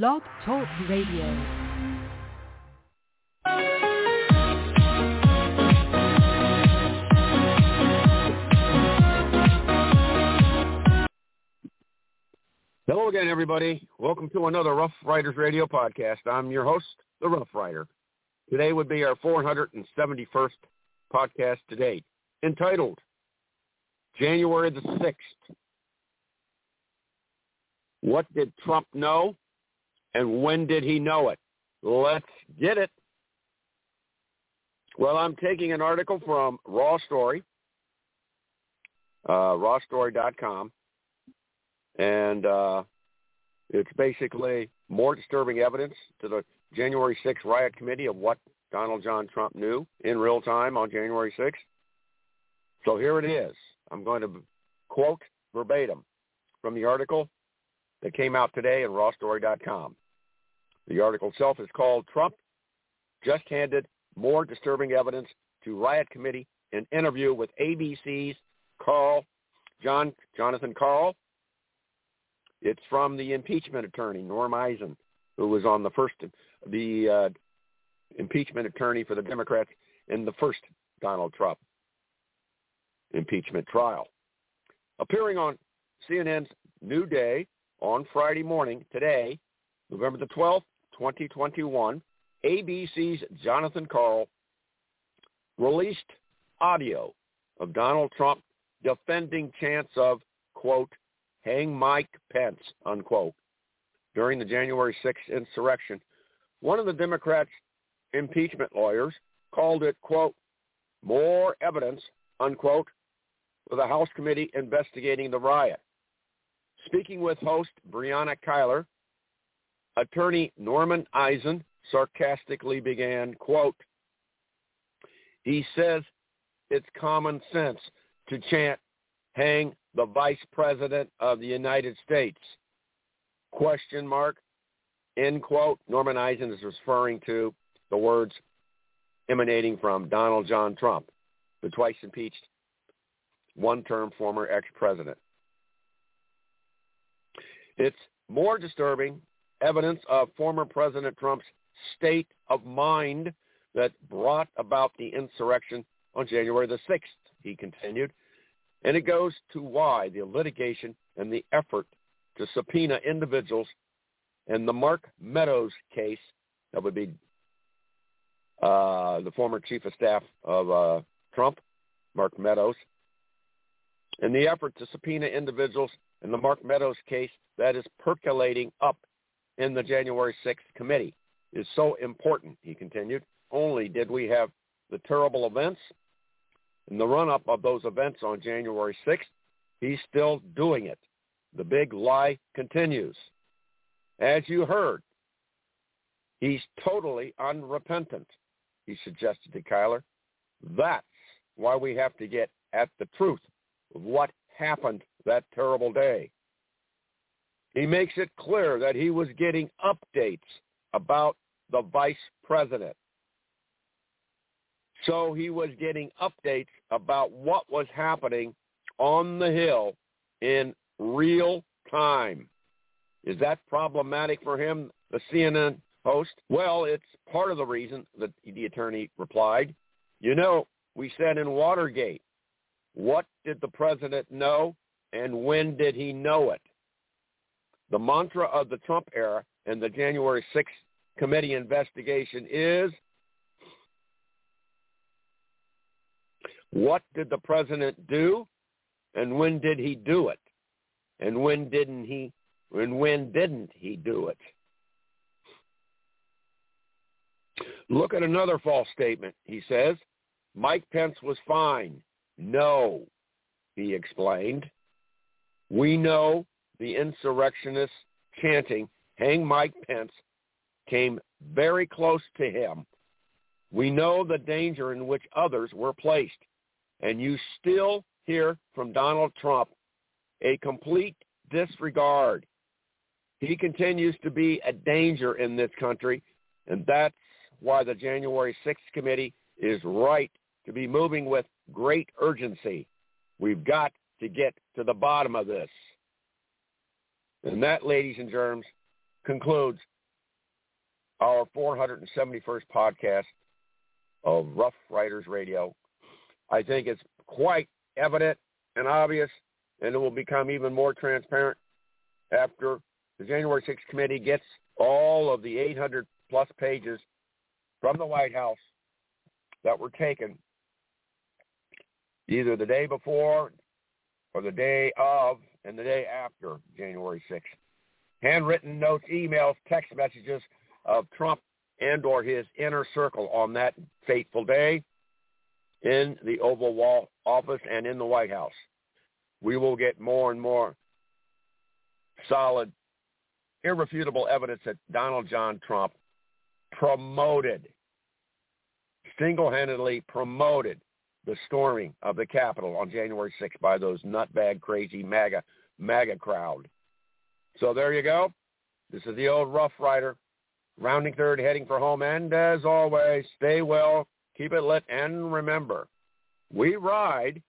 Blog Talk Radio. Hello again, everybody. Welcome to another Rough Riders Radio podcast. I'm your host, the Rough Rider. Today would be our 471st podcast to date, entitled January the 6th. What did Trump know, and when did he know it? Let's get it. Well, I'm taking an article from Raw Story, rawstory.com. And it's basically more disturbing evidence to the January 6th riot committee of what Donald John Trump knew in real time on January 6th. So here it is. I'm going to quote verbatim from the article that came out today in rawstory.com. The article itself is called Trump Just Handed More Disturbing Evidence to Riot Committee in Interview with ABC's Jonathan Karl. It's from the impeachment attorney, Norm Eisen, who was on the impeachment attorney for the Democrats in the first Donald Trump impeachment trial. Appearing on CNN's New Day on Friday morning, today, November the 12th, 2021, ABC's Jonathan Karl released audio of Donald Trump defending chants of, quote, hang Mike Pence, unquote, during the January 6th insurrection. One of the Democrats' impeachment lawyers called it, quote, more evidence, unquote, for the House committee investigating the riot. Speaking with host Brianna Keilar, attorney Norman Eisen sarcastically began, quote, he says it's common sense to chant, hang the Vice President of the United States, question mark, end quote. Norman Eisen is referring to the words emanating from Donald John Trump, the twice impeached, one-term former ex-president. It's more disturbing evidence of former President Trump's state of mind that brought about the insurrection on January the 6th, he continued. And it goes to why the litigation and the effort to subpoena individuals and the Mark Meadows case, that would be the former chief of staff of Trump, Mark Meadows, and the effort to subpoena individuals and the Mark Meadows case that is percolating up in the January 6th committee is so important, he continued. Only did we have the terrible events. In the run-up of those events on January 6th, he's still doing it. The big lie continues. As you heard, he's totally unrepentant, he suggested to Keilar. That's why we have to get at the truth of what happened that terrible day. He makes it clear that he was getting updates about the vice president. So he was getting updates about what was happening on the Hill in real time. Is that problematic for him, the CNN host? Well, it's part of the reason, the attorney replied. You know, we said in Watergate, what did the president know and when did he know it? The mantra of the Trump era and the January 6th committee investigation is, what did the president do, and when did he do it, and when didn't he do it? Look at another false statement, he says. Mike Pence was fine. No, he explained. We know the insurrectionists chanting, hang Mike Pence, came very close to him. We know the danger in which others were placed. And you still hear from Donald Trump a complete disregard. He continues to be a danger in this country, and that's why the January 6th committee is right to be moving with great urgency. We've got to get to the bottom of this. And that, ladies and germs, concludes our 471st podcast of Rough Riders Radio. I think it's quite evident and obvious, and it will become even more transparent after the January 6th committee gets all of the 800-plus pages from the White House that were taken either the day before or the day of and the day after January 6th. Handwritten notes, emails, text messages of Trump and or his inner circle on that fateful day in the Oval Office and in the White House. We will get more and more solid, irrefutable evidence that Donald John Trump promoted, single-handedly promoted the storming of the Capitol on January 6th by those nutbag, crazy MAGA crowd. So there you go. This is the old Rough Rider, rounding third, heading for home. And as always, stay well, keep it lit, and remember, we ride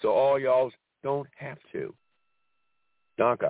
so all y'all don't have to. Donka.